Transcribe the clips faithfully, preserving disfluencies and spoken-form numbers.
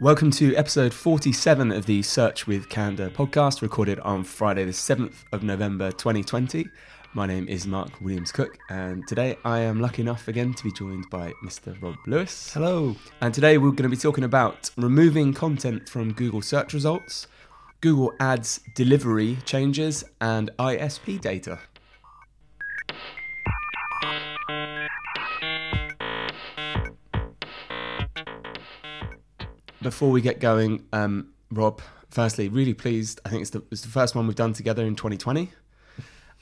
Welcome to episode forty-seven of the Search with Candor podcast, recorded on Friday the seventh of November twenty twenty. My name is Mark Williams-Cook, and today I am lucky enough again to be joined by Mister Rob Lewis. Hello. And today we're going to be talking about removing content from Google search results, Google Ads delivery changes, and I S P data. Before we get going, um, Rob, firstly, really pleased. I think it's the, it's the first one we've done together in twenty twenty.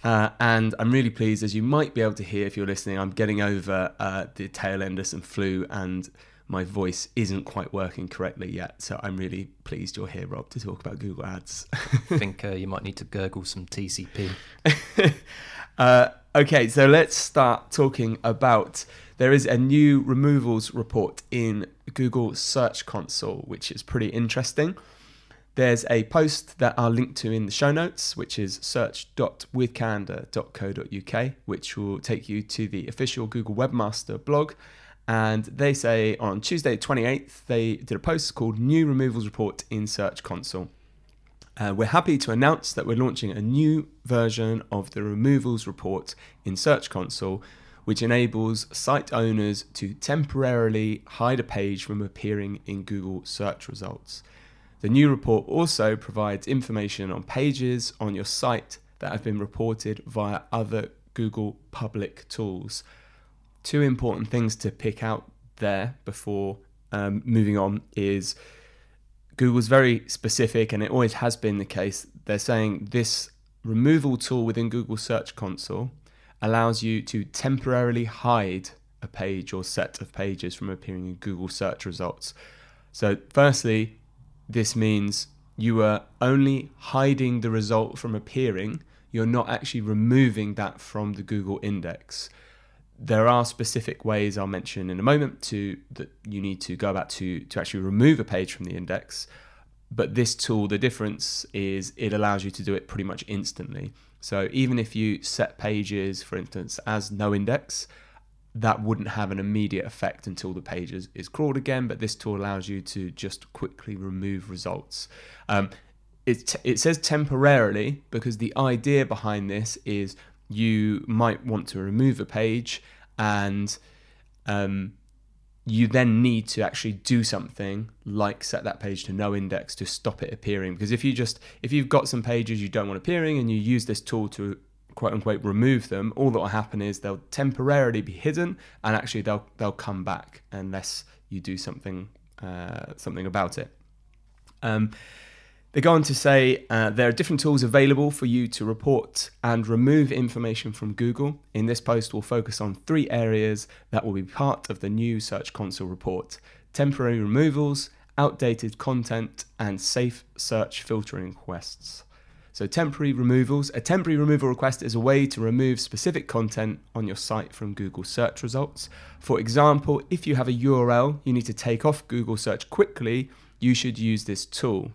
Uh, and I'm really pleased, as you might be able to hear if you're listening, I'm getting over uh, the tail end of some flu and my voice isn't quite working correctly yet. So I'm really pleased you're here, Rob, to talk about Google Ads. I think uh, you might need to gurgle some T C P. uh, okay, so let's start talking about, there is a new removals report in Google Search Console, which is pretty interesting. There's a post that I'll link to in the show notes, which is search dot with candor dot co dot uk, which will take you to the official Google Webmaster blog. And they say on Tuesday twenty-eighth, they did a post called New Removals Report in Search Console. Uh, we're happy to announce that we're launching a new version of the Removals Report in Search Console, which enables site owners to temporarily hide a page from appearing in Google search results. The new report also provides information on pages on your site that have been reported via other Google public tools. Two important things to pick out there before um, moving on is Google's very specific, and it always has been the case. They're saying this removal tool within Google Search Console allows you to temporarily hide a page or set of pages from appearing in Google search results. So firstly, this means you are only hiding the result from appearing. You're not actually removing that from the Google index. There are specific ways I'll mention in a moment to that you need to go about to, to actually remove a page from the index. But this tool, the difference is it allows you to do it pretty much instantly. So even if you set pages, for instance, as no index, that wouldn't have an immediate effect until the page is, is crawled again, but this tool allows you to just quickly remove results. Um, it, it says temporarily because the idea behind this is you might want to remove a page and um, you then need to actually do something like set that page to no index to stop it appearing. Because if you just, if you've got some pages you don't want appearing and you use this tool to quote unquote remove them, all that will happen is they'll temporarily be hidden, and actually they'll they'll come back unless you do something uh, something about it. Um, they go on to say uh, there are different tools available for you to report and remove information from Google. In this post, we'll focus on three areas that will be part of the new Search Console report: temporary removals, outdated content, and safe search filtering requests. So temporary removals. A temporary removal request is a way to remove specific content on your site from Google search results. For example, if you have a U R L you need to take off Google search quickly, you should use this tool.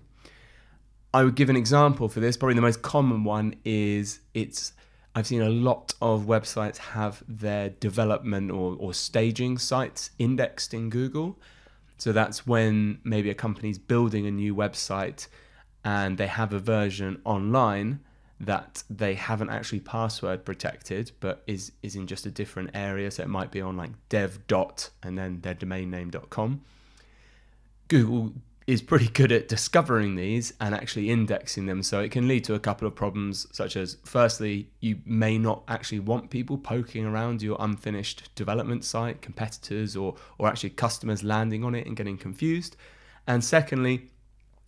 I would give an example for this. Probably the most common one is it's, I've seen a lot of websites have their development or, or staging sites indexed in Google. So that's when maybe a company's building a new website and they have a version online that they haven't actually password protected, but is, is in just a different area. So it might be on like dev dot and then their domain name dot com. Google is pretty good at discovering these and actually indexing them. So it can lead to a couple of problems, such as firstly, you may not actually want people poking around your unfinished development site, competitors, or, or actually customers landing on it and getting confused. And secondly,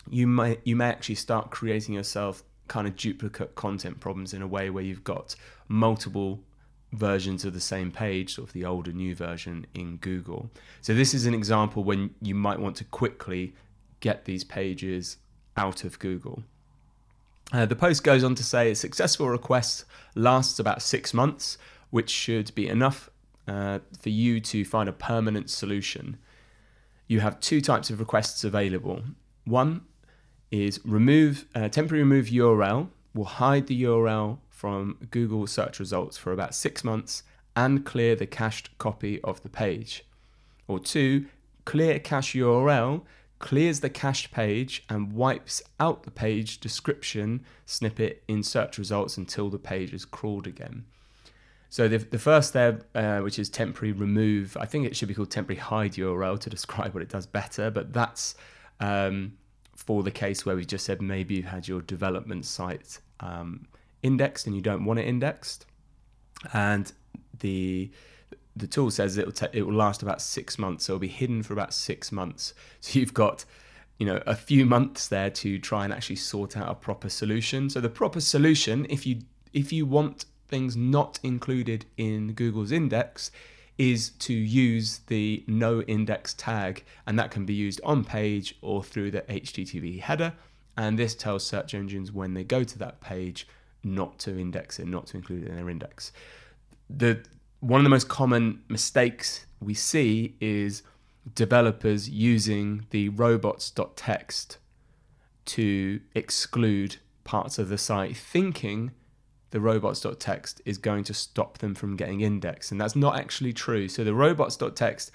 you might you may actually start creating yourself kind of duplicate content problems in a way where you've got multiple versions of the same page, sort of the old and new version in Google. So this is an example when you might want to quickly get these pages out of Google. Uh, the post goes on to say a successful request lasts about six months, which should be enough uh, for you to find a permanent solution. You have two types of requests available. One, is remove uh, temporary remove U R L will hide the U R L from Google search results for about six months and clear the cached copy of the page. Or two, clear cache U R L clears the cached page and wipes out the page description snippet in search results until the page is crawled again. So the, the first there, uh, which is temporary remove, I think it should be called temporary hide U R L to describe what it does better, but that's um, for the case where we just said maybe you had your development site um, indexed and you don't want it indexed. And the the tool says it will it will last about six months. So it'll be hidden for about six months. So you've got, you know, a few months there to try and actually sort out a proper solution. So the proper solution, if you if you want things not included in Google's index, is to use the no index tag, and that can be used on page or through the H T T P header. And this tells search engines when they go to that page not to index it, not to include it in their index. The one of the most common mistakes we see is developers using the robots.txt to exclude parts of the site, thinking the robots.txt is going to stop them from getting indexed, and that's not actually true. So the robots.txt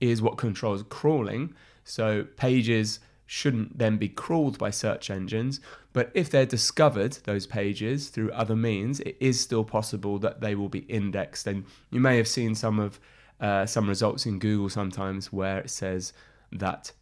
is what controls crawling, so pages shouldn't then be crawled by search engines, but if they're discovered, those pages, through other means, it is still possible that they will be indexed. And you may have seen some of uh, some results in Google sometimes where it says that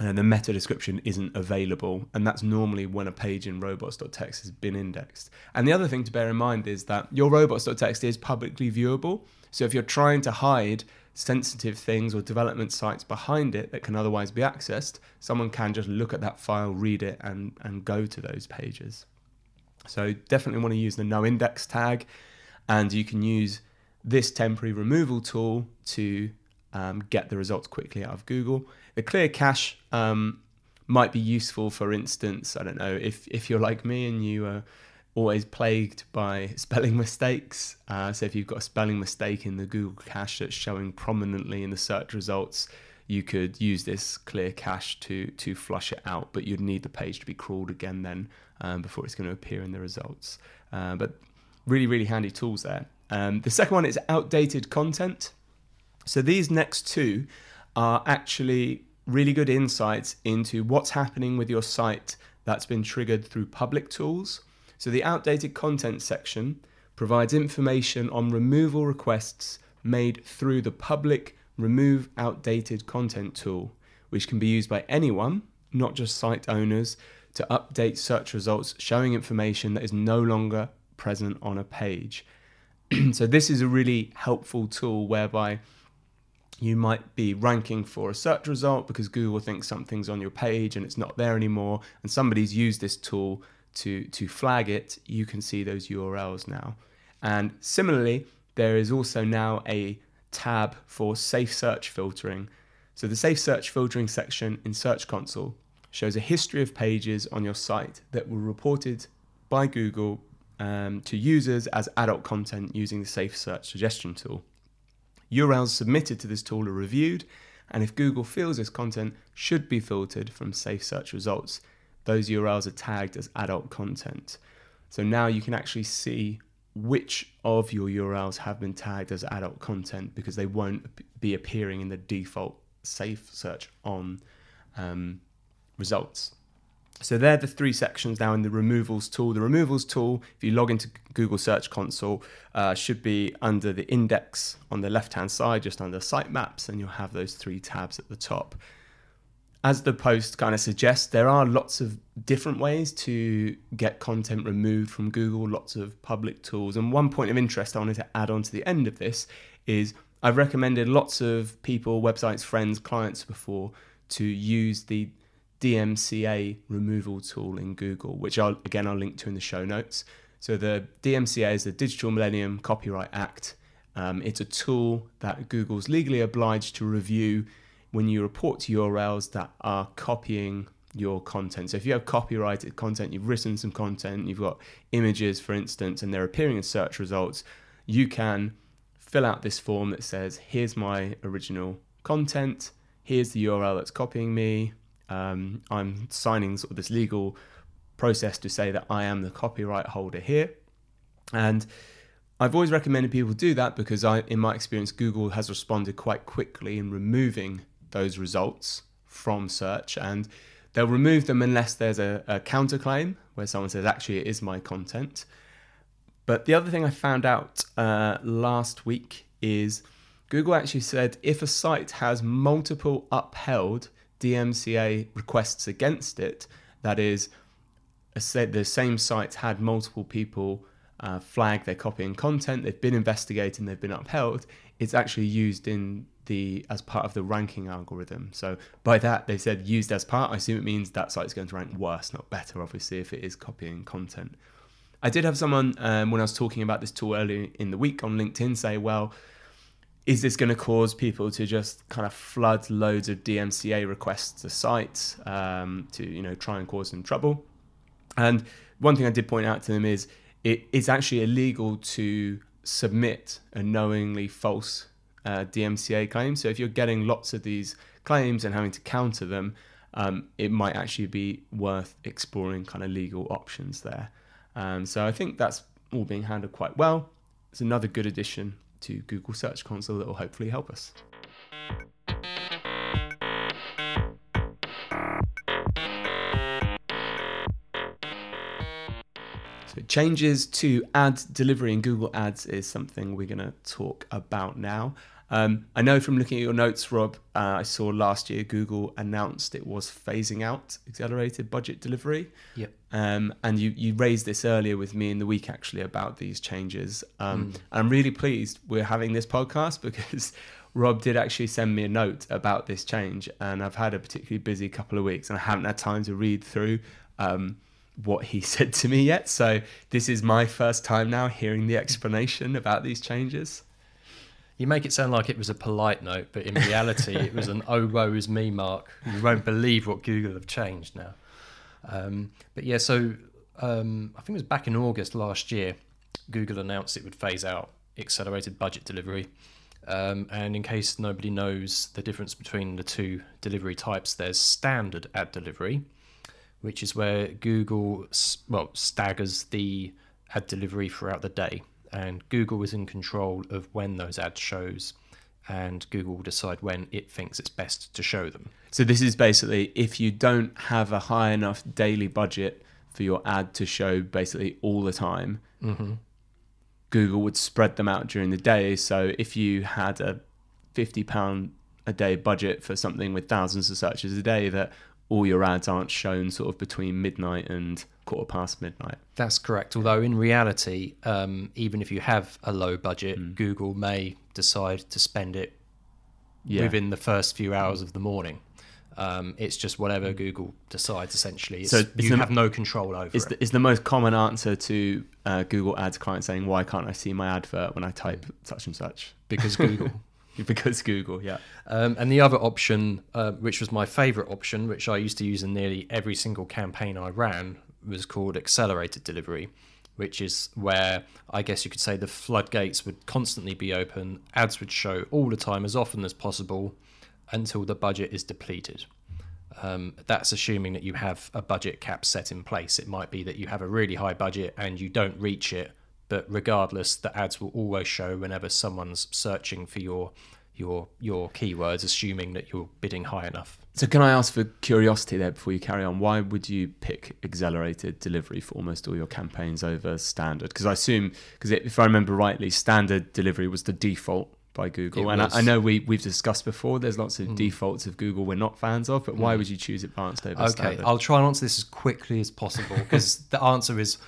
uh, the meta description isn't available, and that's normally when a page in robots.txt has been indexed. And the other thing to bear in mind is that your robots.txt is publicly viewable, so if you're trying to hide sensitive things or development sites behind it that can otherwise be accessed, someone can just look at that file, read it, and, and go to those pages. So definitely want to use the no index tag, and you can use this temporary removal tool to um, get the results quickly out of Google. The clear cache um, might be useful, for instance, I don't know, if, if you're like me and you are always plagued by spelling mistakes. Uh, so if you've got a spelling mistake in the Google cache that's showing prominently in the search results, you could use this clear cache to, to flush it out, but you'd need the page to be crawled again then um, before it's going to appear in the results. Uh, but really, really handy tools there. Um, the second one is outdated content. So these next two are actually really good insights into what's happening with your site that's been triggered through public tools. So the outdated content section provides information on removal requests made through the public remove outdated content tool, which can be used by anyone, not just site owners, to update search results showing information that is no longer present on a page. So this is a really helpful tool whereby you might be ranking for a search result because Google thinks something's on your page and it's not there anymore, and somebody's used this tool To, to flag it. You can see those U R Ls now. And similarly, there is also now a tab for safe search filtering. So the safe search filtering section in Search Console shows a history of pages on your site that were reported by Google um, to users as adult content using the safe search suggestion tool. U R Ls submitted to this tool are reviewed, and if Google feels this content should be filtered from safe search results, those U R Ls are tagged as adult content. So now you can actually see which of your U R Ls have been tagged as adult content because they won't be appearing in the default safe search on um, results. So they're the three sections now in the removals tool. The removals tool, if you log into Google Search Console, uh, should be under the index on the left-hand side, just under sitemaps, and you'll have those three tabs at the top. As the post kind of suggests, there are lots of different ways to get content removed from Google, lots of public tools. And one point of interest I wanted to add on to the end of this is I've recommended lots of people, websites, friends, clients before to use the D M C A removal tool in Google, which I'll, again, I'll link to in the show notes. So the D M C A is the Digital Millennium Copyright Act. Um, it's a tool that Google's legally obliged to review when you report to U R Ls that are copying your content. So if you have copyrighted content, you've written some content, you've got images, for instance, and they're appearing in search results, you can fill out this form that says, here's my original content, here's the U R L that's copying me, um, I'm signing sort of this legal process to say that I am the copyright holder here. And I've always recommended people do that because I, in my experience, Google has responded quite quickly in removing those results from search, and they'll remove them unless there's a, a counterclaim where someone says, actually, it is my content. But the other thing I found out uh, last week is Google actually said if a site has multiple upheld D M C A requests against it, that is, the same site had multiple people uh, flag their copy and content, they've been investigated, they've been upheld, it's actually used in the as part of the ranking algorithm. So by that, they said used as part. I assume it means that site's going to rank worse, not better, obviously, if it is copying content. I did have someone, um, when I was talking about this tool earlier in the week on LinkedIn, say, well, is this going to cause people to just kind of flood loads of D M C A requests to sites um, to, you know, try and cause some trouble? And one thing I did point out to them is it is actually illegal to submit a knowingly false uh, D M C A claim. So if you're getting lots of these claims and having to counter them, um, it might actually be worth exploring kind of legal options there. Um, so I think that's all being handled quite well. It's another good addition to Google Search Console that will hopefully help us. So changes to ad delivery in Google Ads is something we're going to talk about now. Um, I know from looking at your notes, Rob, uh, I saw last year Google announced it was phasing out accelerated budget delivery. Yep. Um, and you, you raised this earlier with me in the week, actually, about these changes. Um, mm. I'm really pleased we're having this podcast because Rob did actually send me a note about this change. And I've had a particularly busy couple of weeks and I haven't had time to read through um, what he said to me yet. So this is my first time now hearing the explanation about these changes. You make it sound like it was a polite note, but in reality, it was an oh, woe is me, Mark. You won't believe what Google have changed now. Um, but yeah, so um, I think it was back in August last year, Google announced it would phase out accelerated budget delivery. Um, and in case nobody knows the difference between the two delivery types, there's standard ad delivery, which is where Google well staggers the ad delivery throughout the day. And Google is in control of when those ads shows, and Google will decide when it thinks it's best to show them. So this is basically if you don't have a high enough daily budget for your ad to show basically all the time, mm-hmm. Google would spread them out during the day. So if you had a fifty pounds a day budget for something with thousands of searches a day, that all your ads aren't shown sort of between midnight and quarter past midnight. That's correct. Although in reality, um, even if you have a low budget, mm. Google may decide to spend it yeah. within the first few hours of the morning. Um, it's just whatever Google decides, essentially. It's, so it's you the, have no control over it's it. The, it's the most common answer to uh, Google Ads clients saying, why can't I see my advert when I type such and such? Because Google. Because Google, yeah. Um, and the other option, uh, which was my favorite option, which I used to use in nearly every single campaign I ran, was called accelerated delivery, which is where I guess you could say the floodgates would constantly be open, ads would show all the time as often as possible until the budget is depleted. Um, that's assuming that you have a budget cap set in place. It might be that you have a really high budget and you don't reach it, but regardless, the ads will always show whenever someone's searching for your your your keywords, assuming that you're bidding high enough. So can I ask, for curiosity there before you carry on, why would you pick accelerated delivery for almost all your campaigns over standard? Because I assume, because if I remember rightly, standard delivery was the default by Google. It and I, I know we, we've discussed before, there's lots of mm. defaults of Google we're not fans of, but why mm. would you choose advanced over okay, standard? Okay, I'll try and answer this as quickly as possible because the answer is,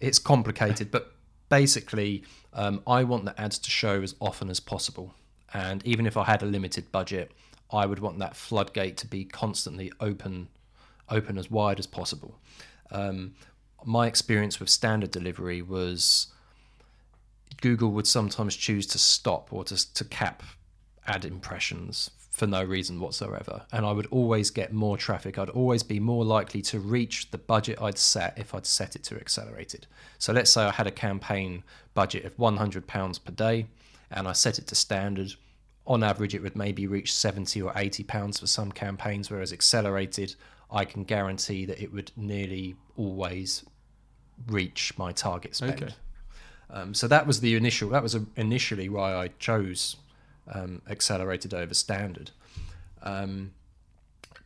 it's complicated, but basically, um, I want the ads to show as often as possible. And even if I had a limited budget, I would want that floodgate to be constantly open, open as wide as possible. Um, my experience with standard delivery was Google would sometimes choose to stop or to, to cap ad impressions for no reason whatsoever. And I would always get more traffic. I'd always be more likely to reach the budget I'd set if I'd set it to accelerated. So let's say I had a campaign budget of one hundred pounds per day and I set it to standard. on average it would maybe reach seventy or eighty pounds for some campaigns, whereas accelerated, I can guarantee that it would nearly always reach my target spend. Okay. Um, so that was the initial, that was a, initially why I chose um, accelerated over standard. Um,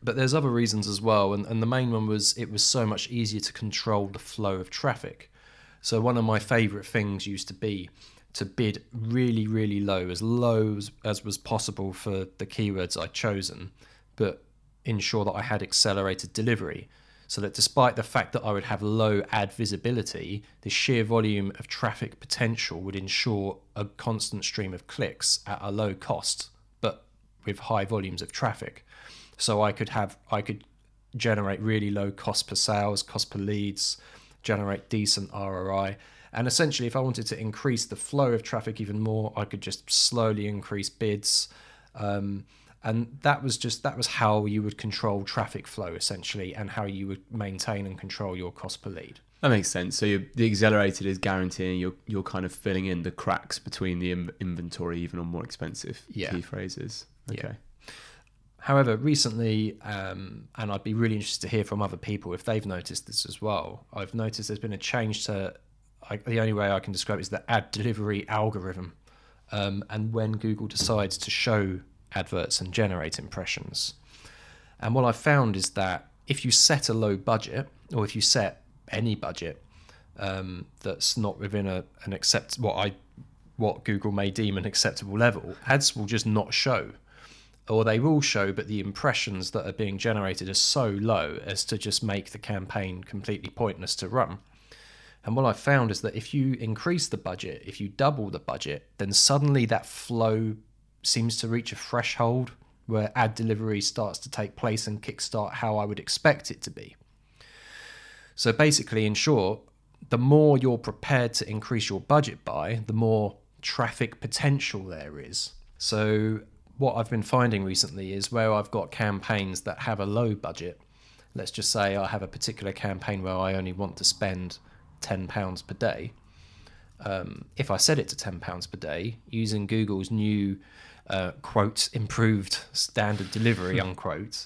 but there's other reasons as well. And, and the main one was it was so much easier to control the flow of traffic. So one of my favorite things used to be to bid really, really low, as low as, as was possible for the keywords I'd chosen, but ensure that I had accelerated delivery, so that despite the fact that I would have low ad visibility, the sheer volume of traffic potential would ensure a constant stream of clicks at a low cost, but with high volumes of traffic. So I could have, I could generate really low cost per sales, cost per leads, generate decent R O I. And essentially, if I wanted to increase the flow of traffic even more, I could just slowly increase bids. Um, And that was just, that was how you would control traffic flow, essentially, and how you would maintain and control your cost per lead. That makes sense. So you're, the accelerated is guaranteeing you're, you're kind of filling in the cracks between the in inventory, even on more expensive yeah. key phrases. Okay. Yeah. However, recently, um, and I'd be really interested to hear from other people if they've noticed this as well, I've noticed there's been a change to, I, the only way I can describe it is the ad delivery algorithm. Um, and when Google decides to show adverts and generate impressions. And what I've found is that if you set a low budget, or if you set any budget um, that's not within a, an accept what I what Google may deem an acceptable level, ads will just not show, or they will show, but the impressions that are being generated are so low as to just make the campaign completely pointless to run. And what I've found is that if you increase the budget, if you double the budget, then suddenly that flow seems to reach a threshold where ad delivery starts to take place and kickstart how I would expect it to be. So basically, in short, the more you're prepared to increase your budget by, the more traffic potential there is. So what I've been finding recently is where I've got campaigns that have a low budget, let's just say I have a particular campaign where I only want to spend ten pounds per day. Um, if I set it to ten pounds per day, using Google's new uh, quote, improved standard delivery, unquote,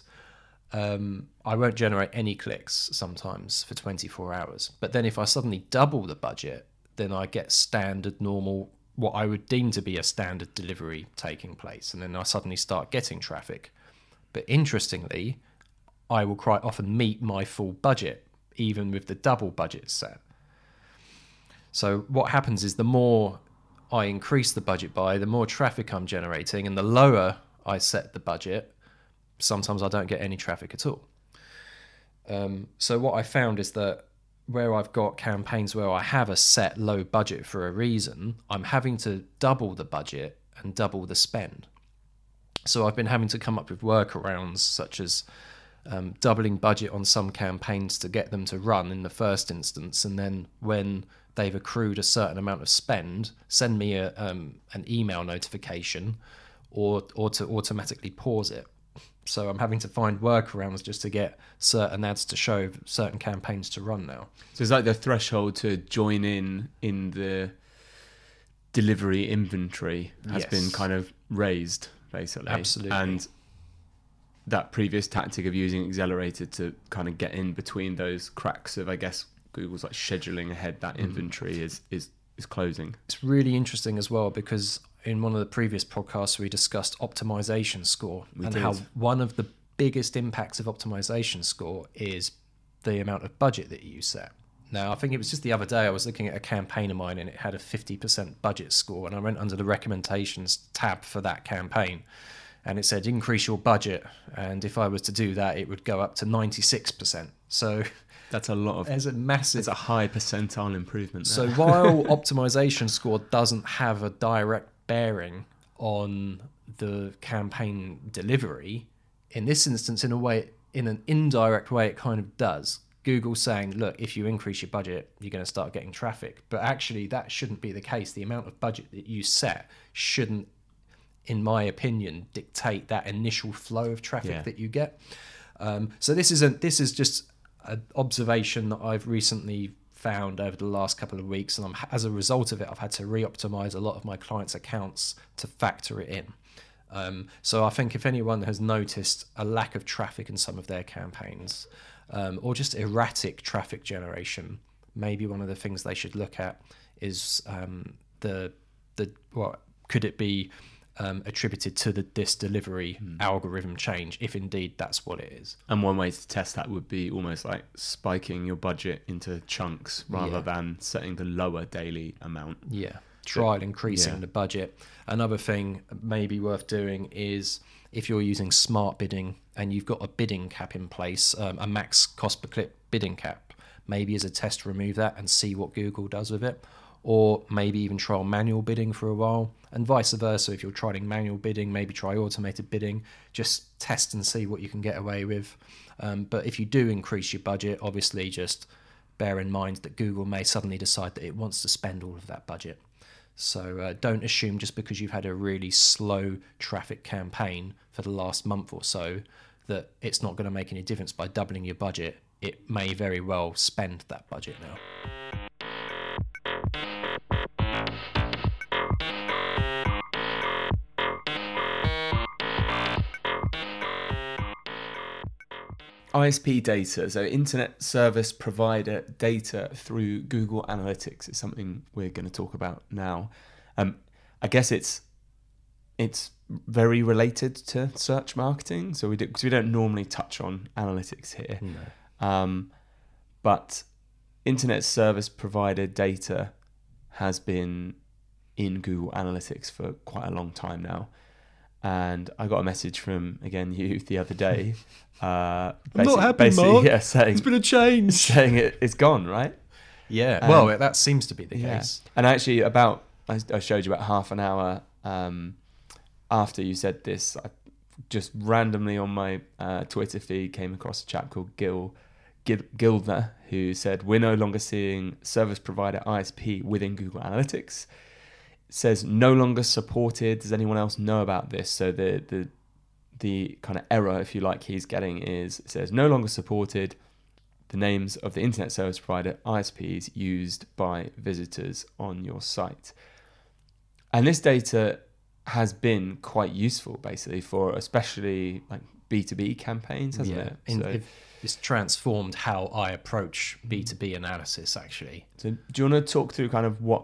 um, I won't generate any clicks sometimes for twenty-four hours. But then if I suddenly double the budget, then I get standard normal, what I would deem to be a standard delivery taking place. And then I suddenly start getting traffic. But interestingly, I will quite often meet my full budget, even with the double budget set. So what happens is the more I increase the budget by, the more traffic I'm generating, and the lower I set the budget, sometimes I don't get any traffic at all. Um, so what I found is that where I've got campaigns where I have a set low budget for a reason, I'm having to double the budget and double the spend. So I've been having to come up with workarounds, such as um, doubling budget on some campaigns to get them to run in the first instance, and then when they've accrued a certain amount of spend, send me a, um, an email notification or, or to automatically pause it. So I'm having to find workarounds just to get certain ads to show, certain campaigns to run now. So it's like the threshold to join in in the delivery inventory has yes. been kind of raised, basically. Absolutely. And that previous tactic of using accelerated to kind of get in between those cracks of, I guess, Google's like scheduling ahead that inventory is is is closing. It's really interesting as well, because in one of the previous podcasts we discussed optimization score we and did. how one of the biggest impacts of optimization score is the amount of budget that you set. Now, I think it was just the other day I was looking at a campaign of mine and it had a fifty percent budget score, and I went under the recommendations tab for that campaign and it said increase your budget, and if I was to do that it would go up to ninety-six percent. So that's a lot of. There's a massive. It's a high percentile improvement there. So while optimization score doesn't have a direct bearing on the campaign delivery, in this instance, in a way, in an indirect way, it kind of does. Google's saying, look, if you increase your budget, you're going to start getting traffic. But actually, that shouldn't be the case. The amount of budget that you set shouldn't, in my opinion, dictate that initial flow of traffic yeah. that you get. Um, so this isn't. This is just an observation that I've recently found over the last couple of weeks, and I'm, as a result of it, I've had to re-optimize a lot of my clients' accounts to factor it in. Um, so I think if anyone has noticed a lack of traffic in some of their campaigns, um, or just erratic traffic generation, maybe one of the things they should look at is um, the the what could it be um, attributed to the this delivery mm. algorithm change, if indeed that's what it is. And one way to test that would be almost like spiking your budget into chunks rather yeah. than setting the lower daily amount. Yeah. Trial increasing yeah. the budget. Another thing maybe worth doing is if you're using smart bidding and you've got a bidding cap in place, um, a max cost per click bidding cap, maybe as a test remove that and see what Google does with it, or maybe even trial manual bidding for a while, and vice versa. If you're trying manual bidding, maybe try automated bidding, just test and see what you can get away with. Um, but if you do increase your budget, obviously just bear in mind that Google may suddenly decide that it wants to spend all of that budget. So uh, don't assume just because you've had a really slow traffic campaign for the last month or so that it's not going to make any difference by doubling your budget. It may very well spend that budget now. I S P data, so internet service provider data through Google Analytics, is something we're going to talk about now. Um, I guess it's it's very related to search marketing, so we do, 'cause we don't normally touch on analytics here. No. Um, but internet service provider data has been in Google Analytics for quite a long time now. And I got a message from, again, you the other day. Uh, I'm not happy, Mark. Yeah, saying, it's been a change. Saying it, it's gone, right? Yeah. And, well, that seems to be the yeah. case. And actually, about I, I showed you about half an hour um, after you said this, I just randomly on my uh, Twitter feed came across a chap called Gil Gil Gildner, who said, we're no longer seeing service provider I S P within Google Analytics. Says no longer supported. Does anyone else know about this? So the the the kind of error, if you like, he's getting is it says no longer supported. The names of the internet service provider I S Ps used by visitors on your site. And this data has been quite useful, basically, for especially like B two B campaigns, hasn't yeah. it? In, so, it? It's transformed how I approach B two B analysis, actually. So do you want to talk through kind of what,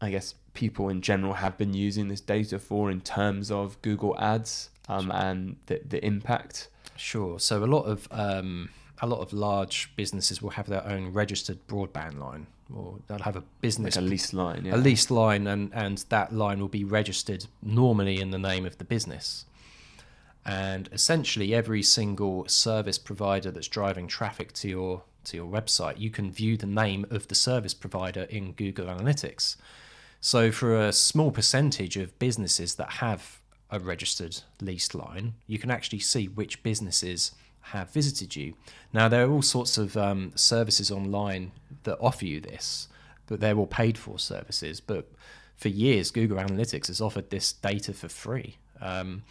I guess, people in general have been using this data for in terms of Google Ads um, and the, the impact? Sure. So a lot of um, a lot of large businesses will have their own registered broadband line, or they'll have a business like a lease line, yeah. a lease line, and and that line will be registered normally in the name of the business. And essentially, every single service provider that's driving traffic to your to your website, you can view the name of the service provider in Google Analytics. So for a small percentage of businesses that have a registered lease line, you can actually see which businesses have visited you. Now, there are all sorts of um, services online that offer you this, but they're all paid for services. But for years, Google Analytics has offered this data for free. Um,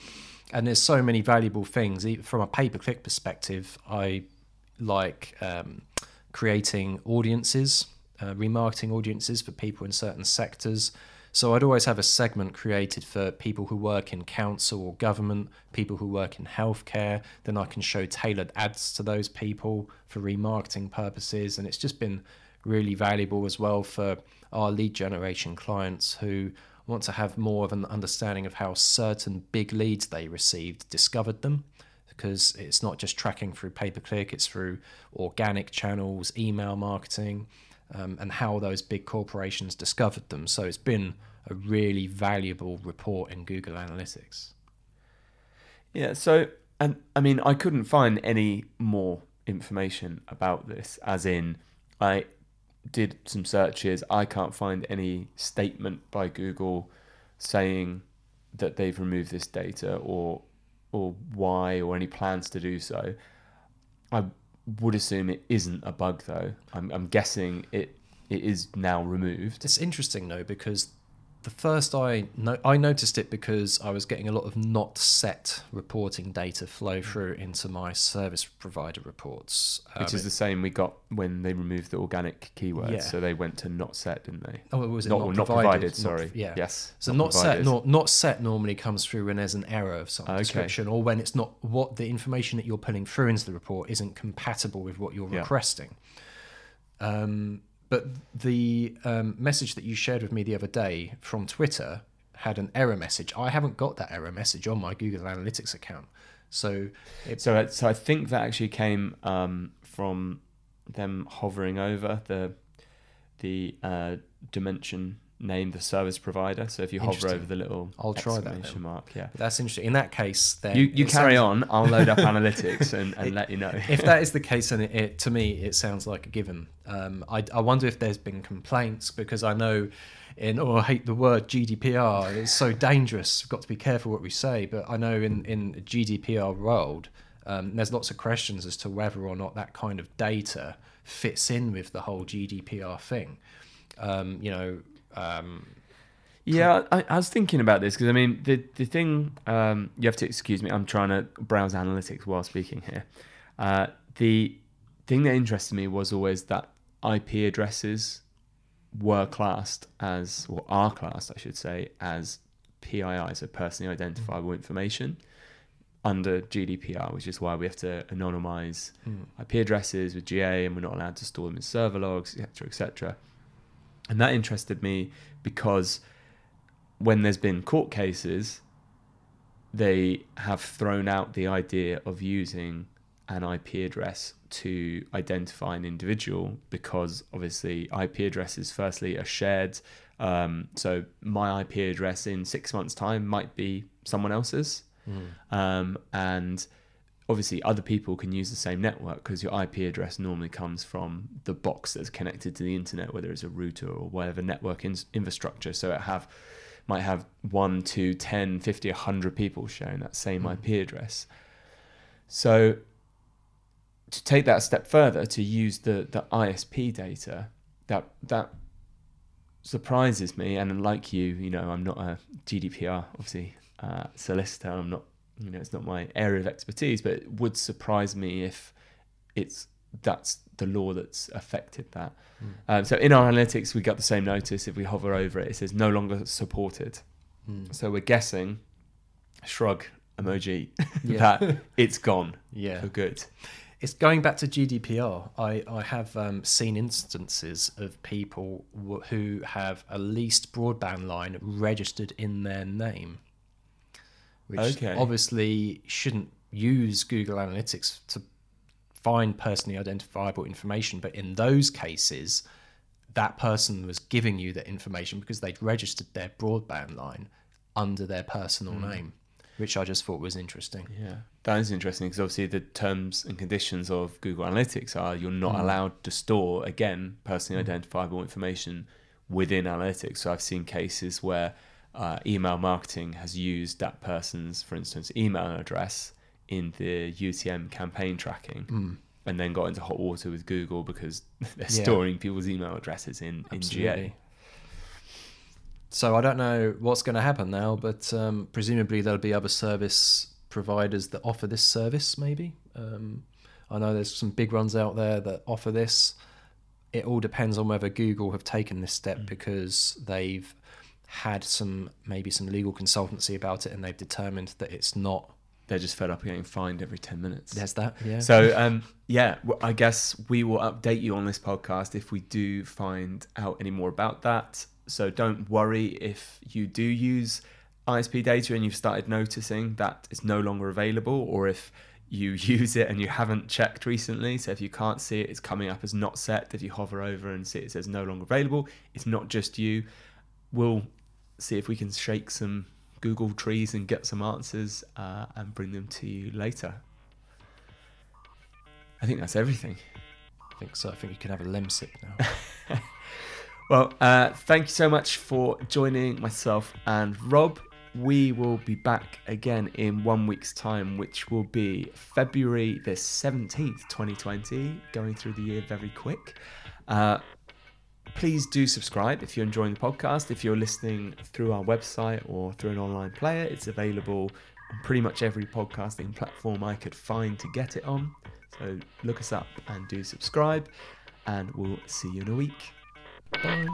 and there's so many valuable things. From a pay-per-click perspective, I like um, creating audiences. Uh, remarketing audiences for people in certain sectors. So I'd always have a segment created for people who work in council or government, people who work in healthcare. Then I can show tailored ads to those people for remarketing purposes. And it's just been really valuable as well for our lead generation clients who want to have more of an understanding of how certain big leads they received discovered them. Because it's not just tracking through pay-per-click, it's through organic channels, email marketing. Um, and how those big corporations discovered them. So it's been a really valuable report in Google Analytics. Yeah, so, and I mean, I couldn't find any more information about this, as in, I did some searches, I can't find any statement by Google saying that they've removed this data or or why or any plans to do so. I would assume it isn't a bug, though. I'm, I'm guessing it it is now removed. It's interesting, though, because the first I no I noticed it because I was getting a lot of not set reporting data flow through into my service provider reports. Um, Which is the same we got when they removed the organic keywords. Yeah. So they went to not set, didn't they? Oh, was it not, not, not provided? provided sorry. Not, yeah. Yes. So not, not set not, not set normally comes through when there's an error of some okay. description, or when it's not what the information that you're putting through into the report isn't compatible with what you're yeah. requesting. Um, but the um, message that you shared with me the other day from Twitter had an error message. I haven't got that error message on my Google Analytics account. So it, so, so I think that actually came um, from them hovering over the, the uh, dimension name, the service provider. So if you hover over the little I'll try that mark, yeah. That's interesting. In that case, then you, you carry sounds... on. I'll load up analytics and, and it, let you know. If that is the case, then it, it to me it sounds like a given. Um, I, I wonder if there's been complaints, because I know in oh I hate the word G D P R. It's so dangerous. We've got to be careful what we say. But I know in in G D P R world, um, there's lots of questions as to whether or not that kind of data fits in with the whole G D P R thing. Um, you know. Um, yeah, I, I was thinking about this because I mean the the thing um, you have to excuse me. I'm trying to browse analytics while speaking here. Uh, the thing that interested me was always that I P addresses were classed as, or are classed, I should say, as P I I, so personally identifiable mm. information, under G D P R, which is why we have to anonymize mm. I P addresses with G A, and we're not allowed to store them in server logs, et cetera, et cetera. And that interested me because when there's been court cases, they have thrown out the idea of using an I P address to identify an individual, because obviously I P addresses firstly are shared. Um, so my I P address in six months' time might be someone else's. Mm. Um, and obviously other people can use the same network because your I P address normally comes from the box that's connected to the internet, whether it's a router or whatever network in infrastructure. So it have might have one, two, ten, fifty, one hundred people sharing that same mm. I P address. So to take that a step further, to use the, the I S P data, that that surprises me. And like you, you know, I'm not a G D P R, obviously, uh, solicitor. I'm not, you know, it's not my area of expertise, but it would surprise me if it's that's the law that's affected that. Mm. Um, so in our analytics, we got the same notice. If we hover over it, it says no longer supported. Mm. So we're guessing, shrug emoji, yeah. that it's gone yeah. for good. It's going back to G D P R. I, I have um, seen instances of people who have a leased broadband line registered in their name, which okay. obviously shouldn't use Google Analytics to find personally identifiable information. But in those cases, that person was giving you that information because they'd registered their broadband line under their personal mm. name, which I just thought was interesting. Yeah, that is interesting, because obviously the terms and conditions of Google Analytics are you're not mm. allowed to store, again, personally mm. identifiable information within Analytics. So I've seen cases where Uh, email marketing has used that person's, for instance, email address in the U T M campaign tracking mm. and then got into hot water with Google because they're yeah. storing people's email addresses in, in G A. So I don't know what's going to happen now, but um, presumably there'll be other service providers that offer this service, maybe. Um, I know there's some big ones out there that offer this. It all depends on whether Google have taken this step mm. because they've had some maybe some legal consultancy about it, and they've determined that it's not. They're just fed up getting fined every ten minutes. There's that, yeah. So um yeah, well, I guess we will update you on this podcast if we do find out any more about that. So don't worry if you do use I S P data and you've started noticing that it's no longer available, or if you use it and you haven't checked recently. So if you can't see it, it's coming up as not set. If you hover over and see it, it says no longer available. It's not just you. We'll see if we can shake some Google trees and get some answers uh, and bring them to you later. I think that's everything. I think so. I think you can have a Lemsip now. Well, uh, thank you so much for joining myself and Rob. We will be back again in one week's time, which will be February the seventeenth, twenty twenty, going through the year very quick. Uh, Please do subscribe if you're enjoying the podcast. If you're listening through our website or through an online player, it's available on pretty much every podcasting platform I could find to get it on. So look us up and do subscribe, and we'll see you in a week. Bye.